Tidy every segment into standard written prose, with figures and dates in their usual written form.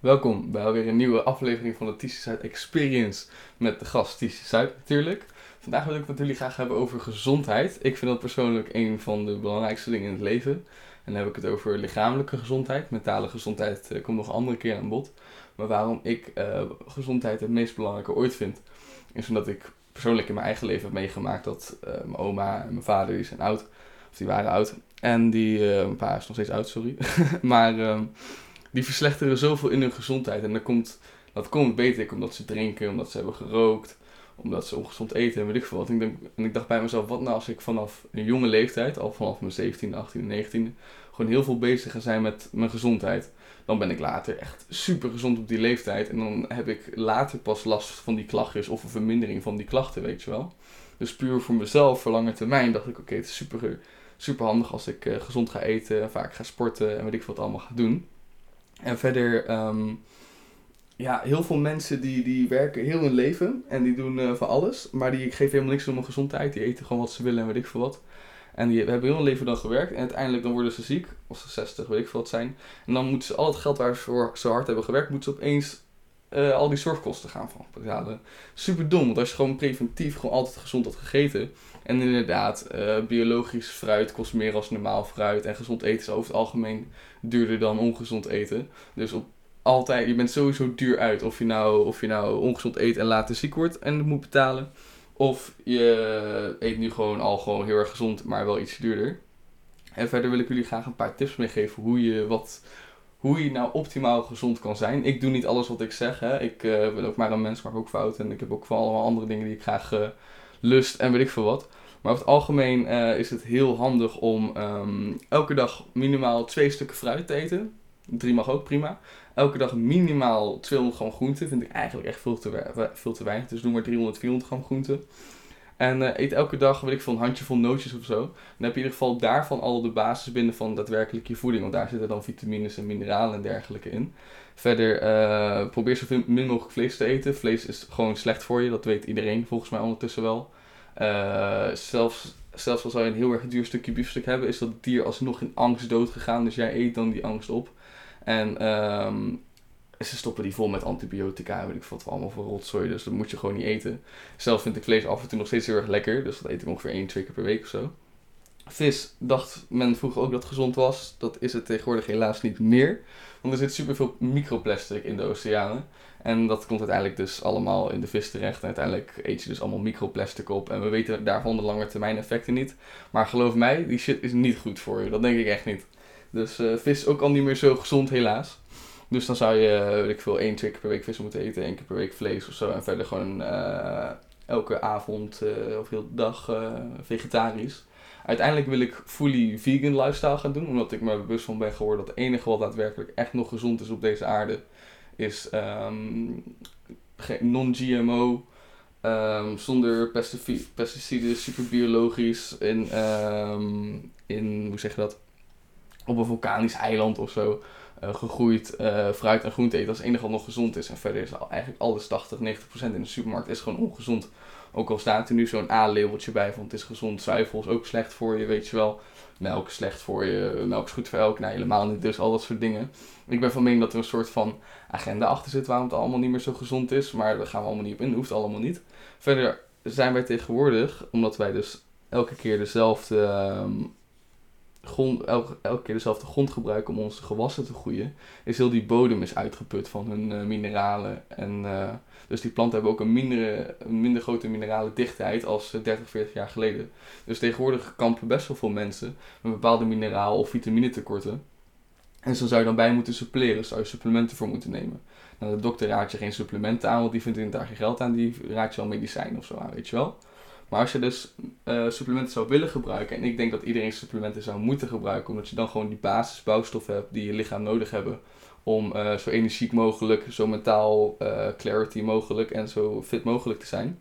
Welkom bij alweer een nieuwe aflevering van de Tissie Zuid Experience met de gast Tissie Zuid natuurlijk. Vandaag wil ik het natuurlijk graag hebben over gezondheid. Ik vind dat persoonlijk een van de belangrijkste dingen in het leven. En dan heb ik het over lichamelijke gezondheid. Mentale gezondheid komt nog een andere keer aan bod. Maar waarom ik gezondheid het meest belangrijke ooit vind, is omdat ik persoonlijk in mijn eigen leven heb meegemaakt dat mijn oma en mijn vader, die zijn oud, of die waren oud. En die, mijn pa is nog steeds oud, sorry. Maar... Die verslechteren zoveel in hun gezondheid. En dat komt beter omdat ze drinken, omdat ze hebben gerookt, omdat ze ongezond eten en weet ik veel wat. En ik dacht bij mezelf, wat nou als ik vanaf een jonge leeftijd, al vanaf mijn 17e, 18e, 19e, gewoon heel veel bezig ga zijn met mijn gezondheid. Dan ben ik later echt super gezond op die leeftijd. En dan heb ik later pas last van die klachtjes of een vermindering van die klachten, weet je wel. Dus puur voor mezelf, voor lange termijn, dacht ik oké, het is super handig als ik gezond ga eten, vaak ga sporten en weet ik veel wat allemaal ga doen. En verder, heel veel mensen die werken heel hun leven en die doen van alles. Maar die geven helemaal niks om hun gezondheid. Die eten gewoon wat ze willen en weet ik veel wat. En die hebben heel hun leven dan gewerkt. En uiteindelijk dan worden ze ziek, als ze 60 weet ik veel wat zijn. En dan moeten ze al het geld waar ze voor zo hard hebben gewerkt, moeten ze opeens al die zorgkosten gaan betalen. Super dom, want als je gewoon preventief gewoon altijd gezond had gegeten. En inderdaad, biologisch fruit kost meer dan normaal fruit. En gezond eten is over het algemeen duurder dan ongezond eten. Dus je bent sowieso duur uit. Of je nou ongezond eet en later ziek wordt en het moet betalen. Of je eet nu gewoon heel erg gezond, maar wel iets duurder. En verder wil ik jullie graag een paar tips meegeven hoe je nou optimaal gezond kan zijn. Ik doe niet alles wat ik zeg. Hè. Ik ben ook maar een mens, maar ook fout. En ik heb ook wel allemaal andere dingen die ik graag lust en weet ik veel wat. Maar over het algemeen is het heel handig om elke dag minimaal 2 stukken fruit te eten. 3 mag ook, prima. Elke dag minimaal 200 gram groente. Vind ik eigenlijk echt veel te weinig. Dus doe maar 300, 400 gram groente. En eet elke dag, weet ik veel, een handjevol nootjes of zo. Dan heb je in ieder geval daarvan al de basis binnen van daadwerkelijk je voeding. Want daar zitten dan vitamines en mineralen en dergelijke in. Verder probeer zo min mogelijk vlees te eten. Vlees is gewoon slecht voor je. Dat weet iedereen volgens mij ondertussen wel. Zelfs als je een heel erg duur stukje biefstuk hebben, is dat dier alsnog in angst dood gegaan. Dus jij eet dan die angst op. En ze stoppen die vol met antibiotica, weet ik veel wat allemaal voor rotzooi. Dus dat moet je gewoon niet eten. Zelf vind ik vlees af en toe nog steeds heel erg lekker. Dus dat eet ik ongeveer 1-2 keer per week of zo. Vis dacht men vroeger ook dat het gezond was. Dat is het tegenwoordig helaas niet meer. Want er zit superveel microplastic in de oceanen. En dat komt uiteindelijk dus allemaal in de vis terecht. En uiteindelijk eet je dus allemaal microplastic op. En we weten daarvan de lange termijn effecten niet. Maar geloof mij, die shit is niet goed voor je. Dat denk ik echt niet. Dus vis ook al niet meer zo gezond helaas. Dus dan zou je, weet ik veel, 1-2 keer per week vis moeten eten. 1 keer per week vlees of zo. En verder gewoon elke avond of heel de dag vegetarisch. Uiteindelijk wil ik fully vegan lifestyle gaan doen. Omdat ik me bewust van ben geworden dat het enige wat daadwerkelijk echt nog gezond is op deze aarde is non-GMO, zonder pesticiden, super biologisch, in hoe zeg je dat, op een vulkanisch eiland of zo gegroeid fruit en groente eten. Dat is het enige wat nog gezond is. En verder is eigenlijk alles 80-90% in de supermarkt is gewoon ongezond. Ook al staat er nu zo'n A-labeltje bij van het is gezond, zuivel is ook slecht voor je, weet je wel. Melk is slecht voor je, melk is goed voor elk. Nee, helemaal niet. Dus al dat soort dingen. Ik ben van mening dat er een soort van agenda achter zit waarom het allemaal niet meer zo gezond is. Maar daar gaan we allemaal niet op in, dat hoeft allemaal niet. Verder zijn wij tegenwoordig, omdat wij dus elke keer dezelfde grond gebruiken om onze gewassen te groeien, is heel die bodem is uitgeput van hun mineralen. En dus die planten hebben ook een minder grote mineralendichtheid als 30, 40 jaar geleden. Dus tegenwoordig kampen best wel veel mensen met bepaalde mineraal- of vitaminetekorten. En zo zou je dan bij moeten suppleren, zou je supplementen voor moeten nemen. Nou, de dokter raadt je geen supplementen aan, want die vindt in daar geen geld aan, die raadt je wel medicijnen of zo aan, weet je wel. Maar als je dus supplementen zou willen gebruiken, en ik denk dat iedereen supplementen zou moeten gebruiken, omdat je dan gewoon die basisbouwstoffen hebt die je lichaam nodig hebben om zo energiek mogelijk, zo mentaal clarity mogelijk en zo fit mogelijk te zijn.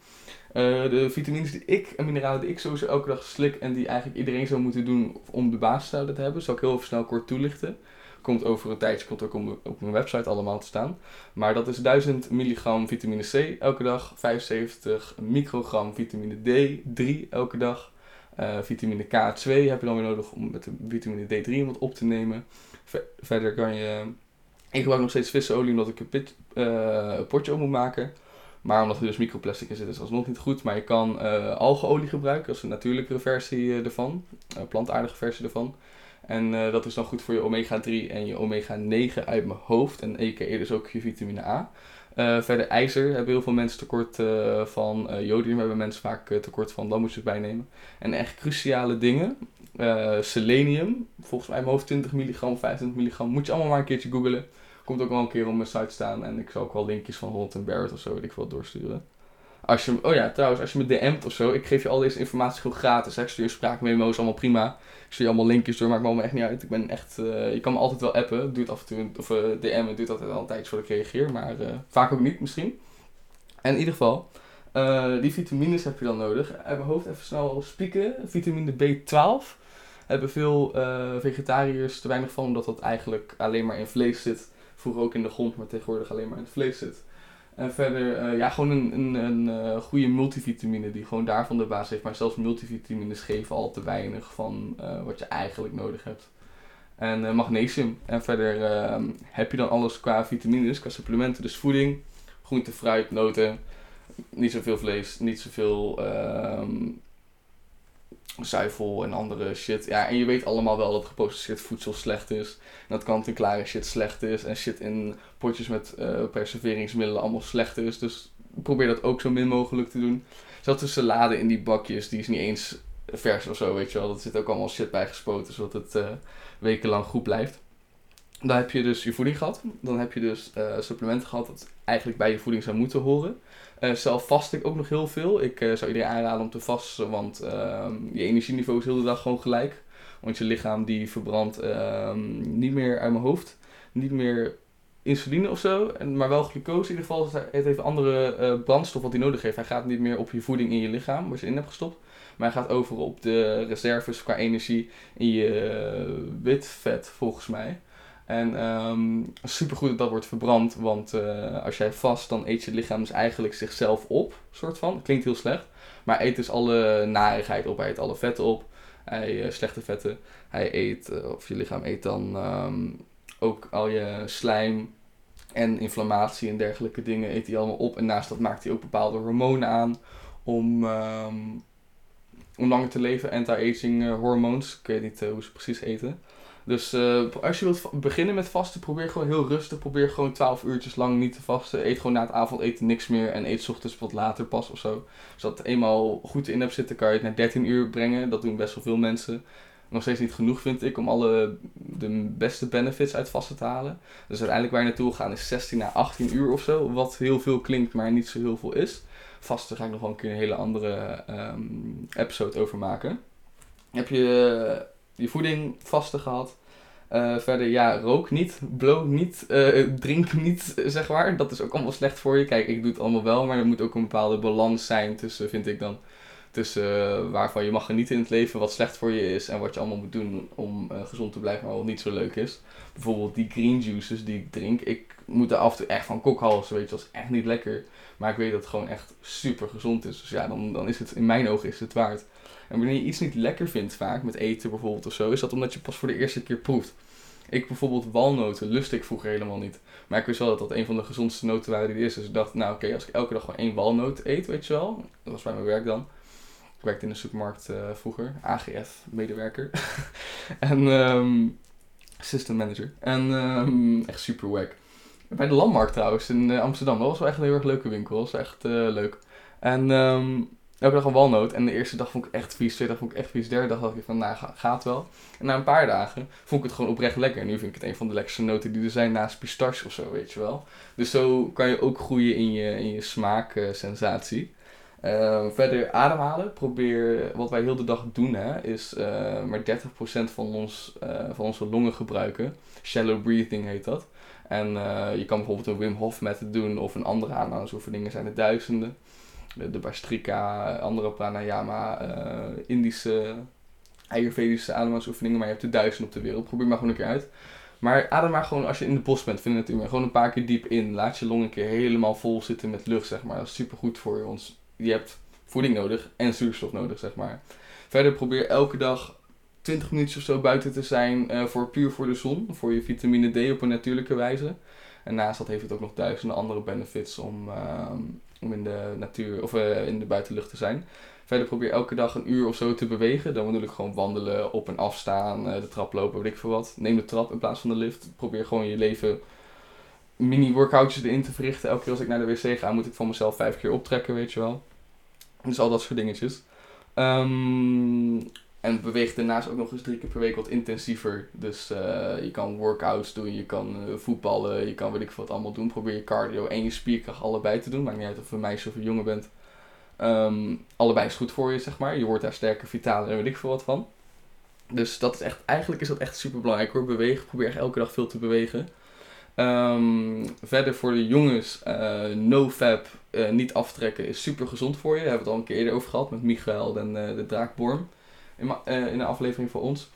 De vitamines die ik en mineralen die ik sowieso elke dag slik en die eigenlijk iedereen zou moeten doen om de basis te hebben, zal ik heel even snel kort toelichten. Komt over een tijdje, komt ook op mijn website allemaal te staan. Maar dat is 1000 milligram vitamine C elke dag, 75 microgram vitamine D, 3 elke dag. Vitamine K2 heb je dan weer nodig om met de vitamine D3 op te nemen. Verder kan je Ik gebruik nog steeds vissenolie omdat ik een potje om moet maken. Maar omdat er dus microplastic in zit, is het alsnog niet goed. Maar je kan algeolie gebruiken als een natuurlijkere versie ervan. Plantaardige versie ervan. En dat is dan goed voor je omega-3 en je omega-9 uit mijn hoofd. En EKE dus ook je vitamine A. Verder ijzer hebben heel veel mensen tekort van. Jodium hebben mensen vaak tekort van. Dan moet je het bijnemen. En echt cruciale dingen. Selenium. Volgens mij mijn hoofd 20 milligram, 25 milligram. Moet je allemaal maar een keertje googlen. Komt ook wel een keer op mijn site staan. En ik zal ook wel linkjes van Holland en Barrett of zo weet ik wel doorsturen. Als je me DM't of zo. Ik geef je al deze informatie gewoon gratis. Hè? Ik stuur je spraakmemo's, allemaal prima. Ik stuur je allemaal linkjes door. Maakt me allemaal echt niet uit. Ik ben echt... je kan me altijd wel appen. Ik doe het af en toe. Of DM'en. Ik doe het altijd al een tijdje voordat ik reageer. Maar vaak ook niet misschien. En in ieder geval... die vitamines heb je dan nodig. Uit mijn hoofd even snel spieken. Vitamine B12. Hebben veel vegetariërs te weinig van. Omdat dat eigenlijk alleen maar in vlees zit. Vroeger ook in de grond, maar tegenwoordig alleen maar in het vlees zit. En verder, gewoon een goede multivitamine die gewoon daarvan de basis heeft. Maar zelfs multivitamines geven al te weinig van wat je eigenlijk nodig hebt. En magnesium. En verder heb je dan alles qua vitamines, qua supplementen. Dus voeding, groente, fruit, noten. Niet zoveel vlees, niet zoveel zuivel en andere shit. Ja, en je weet allemaal wel dat geprocesseerd voedsel slecht is. En dat kant-en-klare shit slecht is. En shit in potjes met preserveringsmiddelen allemaal slecht is. Dus probeer dat ook zo min mogelijk te doen. Zelfs de salade in die bakjes, die is niet eens vers of zo, weet je wel. Dat zit ook allemaal shit bij gespoten, zodat het wekenlang goed blijft. Dan heb je dus je voeding gehad. Dan heb je dus supplementen gehad dat eigenlijk bij je voeding zou moeten horen. Zelf vast ik ook nog heel veel. Ik zou iedereen aanraden om te vasten, want je energieniveau is heel de dag gewoon gelijk. Want je lichaam die verbrandt niet meer uit mijn hoofd. Niet meer insuline of zo, maar wel glucose. In ieder geval het heeft andere brandstof wat hij nodig heeft. Hij gaat niet meer op je voeding in je lichaam, wat je in hebt gestopt. Maar hij gaat over op de reserves qua energie in je witvet volgens mij. En supergoed dat dat wordt verbrand, want als jij vast, dan eet je lichaam dus eigenlijk zichzelf op, soort van. Klinkt heel slecht, maar eet dus alle narigheid op. Hij eet alle vetten op, slechte vetten. Hij eet, of je lichaam eet dan ook al je slijm en inflammatie en dergelijke dingen eet hij allemaal op. En naast dat maakt hij ook bepaalde hormonen aan om langer te leven. Anti-aging hormoons, ik weet niet hoe ze precies eten. Dus als je wilt beginnen met vasten, probeer gewoon heel rustig. Probeer gewoon 12 uurtjes lang niet te vasten. Eet gewoon na het avondeten niks meer en eet 's ochtends wat later pas of zo. Zodat het eenmaal goed in hebt zitten, kan je het naar 13 uur brengen. Dat doen best wel veel mensen. Nog steeds niet genoeg vind ik om alle de beste benefits uit vasten te halen. Dus uiteindelijk waar je naartoe gaan is 16 naar 18 uur of zo. Wat heel veel klinkt, maar niet zo heel veel is. Vasten ga ik nog wel een keer een hele andere episode over maken. Heb je... je voeding vasten gehad. Verder, rook niet, blow niet, drink niet, zeg maar. Dat is ook allemaal slecht voor je. Kijk, ik doe het allemaal wel, maar er moet ook een bepaalde balans zijn tussen, vind ik dan, waarvan je mag genieten in het leven, wat slecht voor je is en wat je allemaal moet doen om gezond te blijven, maar wat niet zo leuk is. Bijvoorbeeld die green juices die ik drink. Ik moet er af en toe echt van kokhalzen, weet je, dat is echt niet lekker. Maar ik weet dat het gewoon echt super gezond is. Dus dan is het, in mijn ogen, is het waard. En wanneer je iets niet lekker vindt vaak, met eten bijvoorbeeld of zo, is dat omdat je pas voor de eerste keer proeft. Ik bijvoorbeeld walnoten, lust ik vroeger helemaal niet. Maar ik wist wel dat dat een van de gezondste noten waren die er is. Dus ik dacht, als ik elke dag gewoon 1 walnoot eet, weet je wel. Dat was bij mijn werk dan. Ik werkte in de supermarkt vroeger, AGF, medewerker. En system manager. En echt super wack. Bij de Landmarkt trouwens, in Amsterdam. Dat was wel echt een heel erg leuke winkel. Dat was echt leuk. En... elke dag een walnoot. En de eerste dag vond ik echt vies. De tweede dag vond ik echt vies. De derde dag dacht ik van, gaat wel. En na een paar dagen vond ik het gewoon oprecht lekker. En nu vind ik het een van de lekkerste noten die er zijn naast pistache of zo, weet je wel. Dus zo kan je ook groeien in je smaaksensatie. Verder ademhalen. Probeer, wat wij heel de dag doen, hè, is maar 30% van onze longen gebruiken. Shallow breathing heet dat. En je kan bijvoorbeeld een Wim Hof method doen of een andere ademhalingsoefeningen, zijn er duizenden. De Bastrika, andere Pranayama, Indische, Ayurvedische ademhalingsoefeningen. Maar je hebt er 1000 op de wereld. Probeer maar gewoon een keer uit. Maar adem maar gewoon als je in de bos bent. Vind het natuurlijk gewoon een paar keer diep in. Laat je long een keer helemaal vol zitten met lucht, zeg maar. Dat is super goed voor ons. Je hebt voeding nodig en zuurstof nodig, zeg maar. Verder probeer elke dag 20 minuutjes of zo buiten te zijn puur voor de zon. Voor je vitamine D op een natuurlijke wijze. En naast dat heeft het ook nog duizenden andere benefits om in de natuur of in de buitenlucht te zijn. Verder probeer elke dag een uur of zo te bewegen. Dan bedoel ik gewoon wandelen, op en afstaan, de trap lopen, weet ik veel wat. Neem de trap in plaats van de lift. Probeer gewoon je leven mini-workoutjes erin te verrichten. Elke keer als ik naar de wc ga, moet ik van mezelf 5 keer optrekken, weet je wel. Dus al dat soort dingetjes. En beweeg daarnaast ook nog eens 3 keer per week wat intensiever. Dus je kan workouts doen, je kan voetballen, je kan weet ik veel wat allemaal doen. Probeer je cardio en je spierkracht allebei te doen. Maakt niet uit of je een meisje of een jongen bent. Allebei is goed voor je, zeg maar. Je wordt daar sterker, vitaler en weet ik veel wat van. Dus dat is echt, eigenlijk is dat echt super belangrijk hoor. Bewegen, probeer echt elke dag veel te bewegen. Verder voor de jongens, no-fab, niet aftrekken is super gezond voor je. Daar hebben we het al een keer eerder over gehad met Michael en de Draakborn in een aflevering van ons.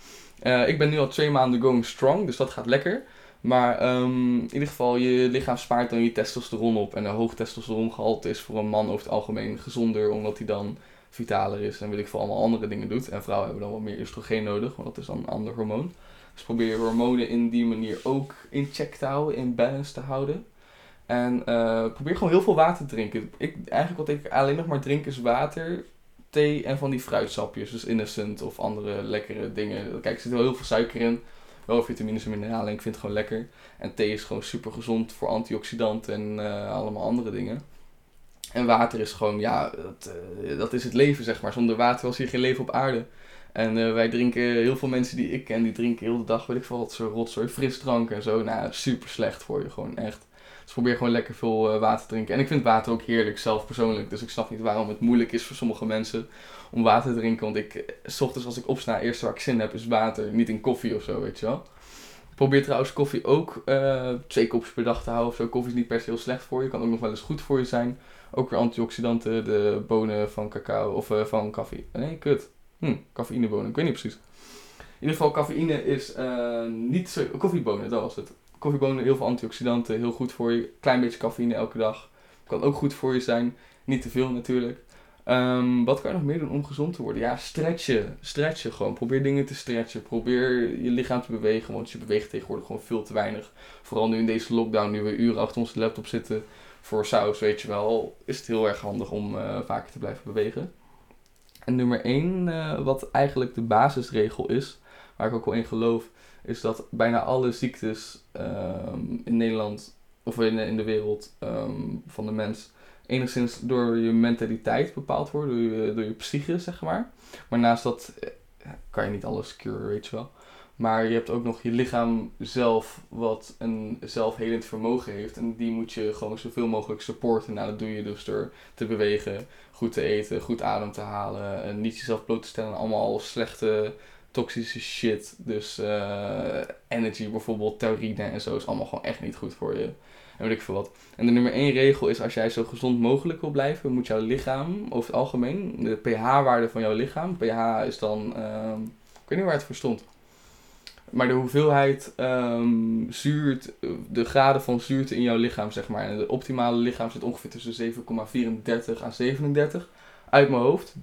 Ik ben nu al 2 maanden going strong, dus dat gaat lekker. Maar in ieder geval, je lichaam spaart dan je testosteron op. En een hoog testosterongehalte is voor een man over het algemeen gezonder, omdat hij dan vitaler is en weet ik veel allemaal andere dingen doet. En vrouwen hebben dan wat meer oestrogeen nodig, want dat is dan een ander hormoon. Dus probeer je hormonen in die manier ook in check te houden, in balance te houden. En probeer gewoon heel veel water te drinken. Eigenlijk wat ik alleen nog maar drink is water, thee en van die fruitsapjes. Dus Innocent of andere lekkere dingen. Kijk, er zit wel heel veel suiker in. Wel vitamines en mineralen. Ik vind het gewoon lekker. En thee is gewoon super gezond voor antioxidanten en allemaal andere dingen. En water is gewoon, ja, dat is het leven, zeg maar. Zonder water was hier geen leven op aarde. En wij drinken, heel veel mensen die ik ken, die drinken heel de dag, weet ik veel, wat soort rotzooi, frisdrank en zo. Nou, super slecht voor je, gewoon echt. Dus probeer gewoon lekker veel water te drinken. En ik vind water ook heerlijk, zelf persoonlijk. Dus ik snap niet waarom het moeilijk is voor sommige mensen om water te drinken. Want ik, 's ochtends als ik opsta, eerst waar ik zin heb is water. Niet in koffie of zo, weet je wel. Probeer trouwens koffie ook 2 kopjes per dag te houden of zo. Koffie is niet per se heel slecht voor je. Kan ook nog wel eens goed voor je zijn. Ook weer antioxidanten, de bonen van cacao of van koffie. Nee, kut. Cafeïnebonen, ik weet niet precies. In ieder geval, cafeïne is niet zo... Koffiebonen, dat was het. Koffiebonen, heel veel antioxidanten, heel goed voor je. Klein beetje cafeïne elke dag. Kan ook goed voor je zijn. Niet te veel natuurlijk. Wat kan je nog meer doen om gezond te worden? Ja, stretchen. Stretchen gewoon. Probeer dingen te stretchen. Probeer je lichaam te bewegen. Want je beweegt tegenwoordig gewoon veel te weinig. Vooral nu in deze lockdown, nu we uren achter onze laptop zitten. Voor saus, weet je wel, is het heel erg handig om vaker te blijven bewegen. En nummer 1, wat eigenlijk de basisregel is, waar ik ook wel in geloof, is dat bijna alle ziektes in Nederland of in de wereld van de mens enigszins door je mentaliteit bepaald worden, door je psyche, zeg maar. Maar naast dat kan je niet alles curen, weet je wel. Maar je hebt ook nog je lichaam zelf, wat een zelfhelend vermogen heeft. En die moet je gewoon zoveel mogelijk supporten. Nou, dat doe je dus door te bewegen, goed te eten, goed adem te halen. En niet jezelf bloot te stellen aan allemaal slechte, toxische shit. Dus energy bijvoorbeeld, taurine en zo is allemaal gewoon echt niet goed voor je. En weet ik veel wat. En de nummer 1 regel is, als jij zo gezond mogelijk wil blijven, moet jouw lichaam, over het algemeen, de pH-waarde van jouw lichaam. pH is dan, ik weet niet waar het voor stond. Maar de hoeveelheid zuurte, de graden van zuurte in jouw lichaam, zeg maar. En de optimale lichaam zit ongeveer tussen 7,34 aan 37. Uit mijn hoofd.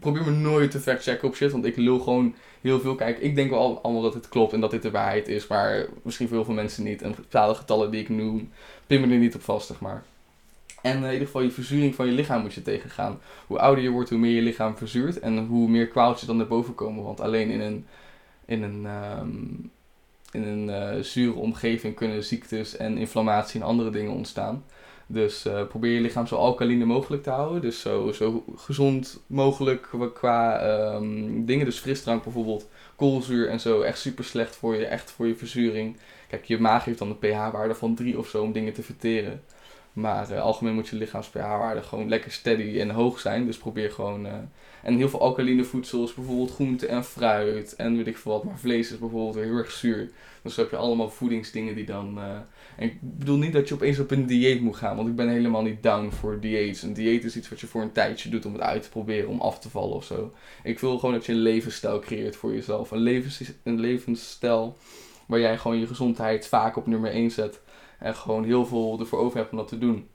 Probeer me nooit te fact-checken op shit, want ik lul gewoon heel veel. Kijk, ik denk wel allemaal dat dit klopt en dat dit de waarheid is. Maar misschien voor heel veel mensen niet. En bepaalde getallen die ik noem, pin me er niet op vast, zeg maar. En in ieder geval, je verzuring van je lichaam moet je tegengaan. Hoe ouder je wordt, hoe meer je lichaam verzuurt. En hoe meer kwaaltjes dan naar boven komen. Want alleen in een zure omgeving kunnen ziektes en inflammatie en andere dingen ontstaan. Dus probeer je lichaam zo alkaline mogelijk te houden. Dus zo gezond mogelijk qua dingen. Dus frisdrank bijvoorbeeld, koolzuur en zo. Echt super slecht voor je, echt voor je verzuring. Kijk, je maag heeft dan een pH-waarde van 3 of zo om dingen te verteren. Maar algemeen moet je lichaams pH-waarde gewoon lekker steady en hoog zijn. Dus probeer gewoon... En heel veel alkaline voedsels, bijvoorbeeld groente en fruit en weet ik veel wat. Maar vlees is bijvoorbeeld weer heel erg zuur. Dus dan heb je allemaal voedingsdingen die dan... En ik bedoel niet dat je opeens op een dieet moet gaan. Want ik ben helemaal niet down voor dieets. Een dieet is iets wat je voor een tijdje doet om het uit te proberen, om af te vallen of zo. Ik wil gewoon dat je een levensstijl creëert voor jezelf. Een levensstijl waar jij gewoon je gezondheid vaak op nummer 1 zet. En gewoon heel veel ervoor over hebt om dat te doen.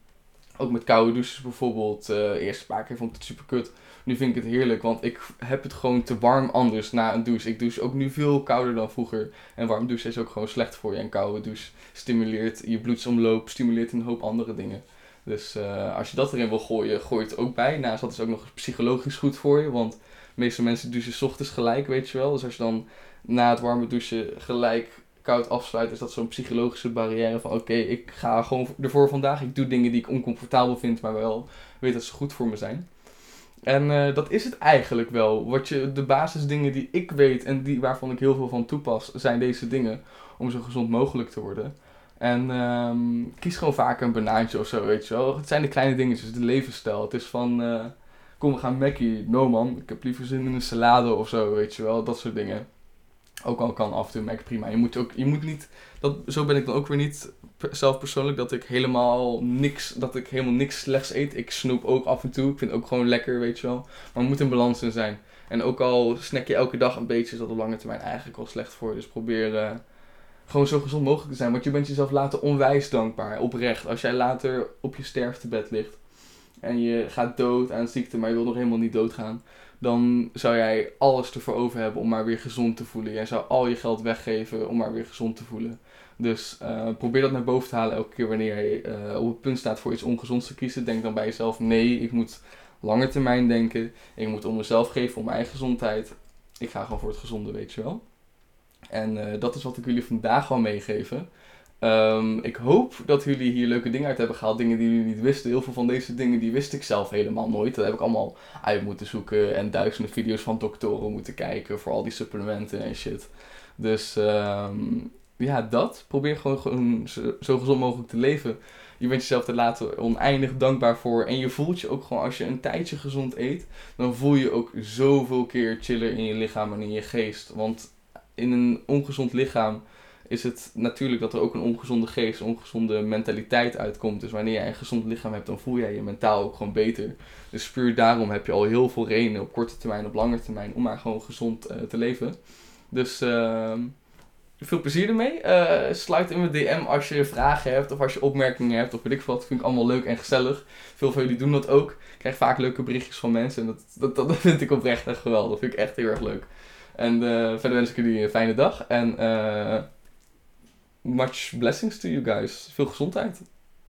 Ook met koude douches bijvoorbeeld. Eerst een paar keer vond ik het super kut. Nu vind ik het heerlijk, want ik heb het gewoon te warm anders na een douche. Ik douche ook nu veel kouder dan vroeger. En warm douche is ook gewoon slecht voor je. En koude douche stimuleert je bloedsomloop, stimuleert een hoop andere dingen. Dus als je dat erin wil gooien, gooi het ook bij. Naast dat is ook nog eens psychologisch goed voor je. Want de meeste mensen douchen 's ochtends gelijk, weet je wel. Dus als je dan na het warme douchen gelijk koud afsluit, is dat zo'n psychologische barrière van oké, ik ga gewoon ervoor vandaag. Ik doe dingen die ik oncomfortabel vind, maar wel weet dat ze goed voor me zijn. En dat is het eigenlijk wel. De basisdingen die ik weet en die waarvan ik heel veel van toepas, zijn deze dingen om zo gezond mogelijk te worden. En kies gewoon vaak een banaantje of zo, weet je wel. Het zijn de kleine dingetjes, de levensstijl. Het is van, kom we gaan Mackie. No man, ik heb liever zin in een salade of zo, weet je wel. Dat soort dingen. Ook al kan af en toe Mac prima. Je moet niet, zo ben ik dan ook weer niet zelf persoonlijk, dat ik helemaal niks slechts eet. Ik snoep ook af en toe. Ik vind het ook gewoon lekker, weet je wel. Maar er moet een balans in zijn. En ook al snack je elke dag een beetje, is dat op lange termijn eigenlijk wel slecht voor je. Dus probeer gewoon zo gezond mogelijk te zijn. Want je bent jezelf later onwijs dankbaar, oprecht. Als jij later op je sterftebed ligt en je gaat dood aan ziekte, maar je wil nog helemaal niet doodgaan, dan zou jij alles ervoor over hebben om maar weer gezond te voelen. Jij zou al je geld weggeven om maar weer gezond te voelen. Dus probeer dat naar boven te halen elke keer wanneer je op het punt staat voor iets ongezonds te kiezen. Denk dan bij jezelf, nee, ik moet lange termijn denken. Ik moet om mezelf geven, om mijn eigen gezondheid. Ik ga gewoon voor het gezonde, weet je wel. En dat is wat ik jullie vandaag wil meegeven. Ik hoop dat jullie hier leuke dingen uit hebben gehaald. Dingen die jullie niet wisten. Heel veel van deze dingen die wist ik zelf helemaal nooit. Dat heb ik allemaal uit moeten zoeken. En duizenden video's van doktoren moeten kijken. Voor al die supplementen en shit. Dus ja, dat. Probeer gewoon zo gezond mogelijk te leven. Je bent jezelf er later oneindig dankbaar voor. En je voelt je ook gewoon, als je een tijdje gezond eet, dan voel je ook zoveel keer chiller in je lichaam en in je geest. Want in een ongezond lichaam is het natuurlijk dat er ook een ongezonde geest, een ongezonde mentaliteit uitkomt. Dus wanneer jij een gezond lichaam hebt, dan voel jij je mentaal ook gewoon beter. Dus puur daarom heb je al heel veel redenen op korte termijn, op lange termijn, om maar gewoon gezond te leven. Dus veel plezier ermee. Sluit in mijn DM als je vragen hebt of als je opmerkingen hebt of weet ik veel wat. Vind ik allemaal leuk en gezellig. Veel van jullie doen dat ook. Ik krijg vaak leuke berichtjes van mensen en dat vind ik oprecht echt geweldig. Dat vind ik echt heel erg leuk. En verder wens ik jullie een fijne dag en much blessings to you guys. Veel gezondheid.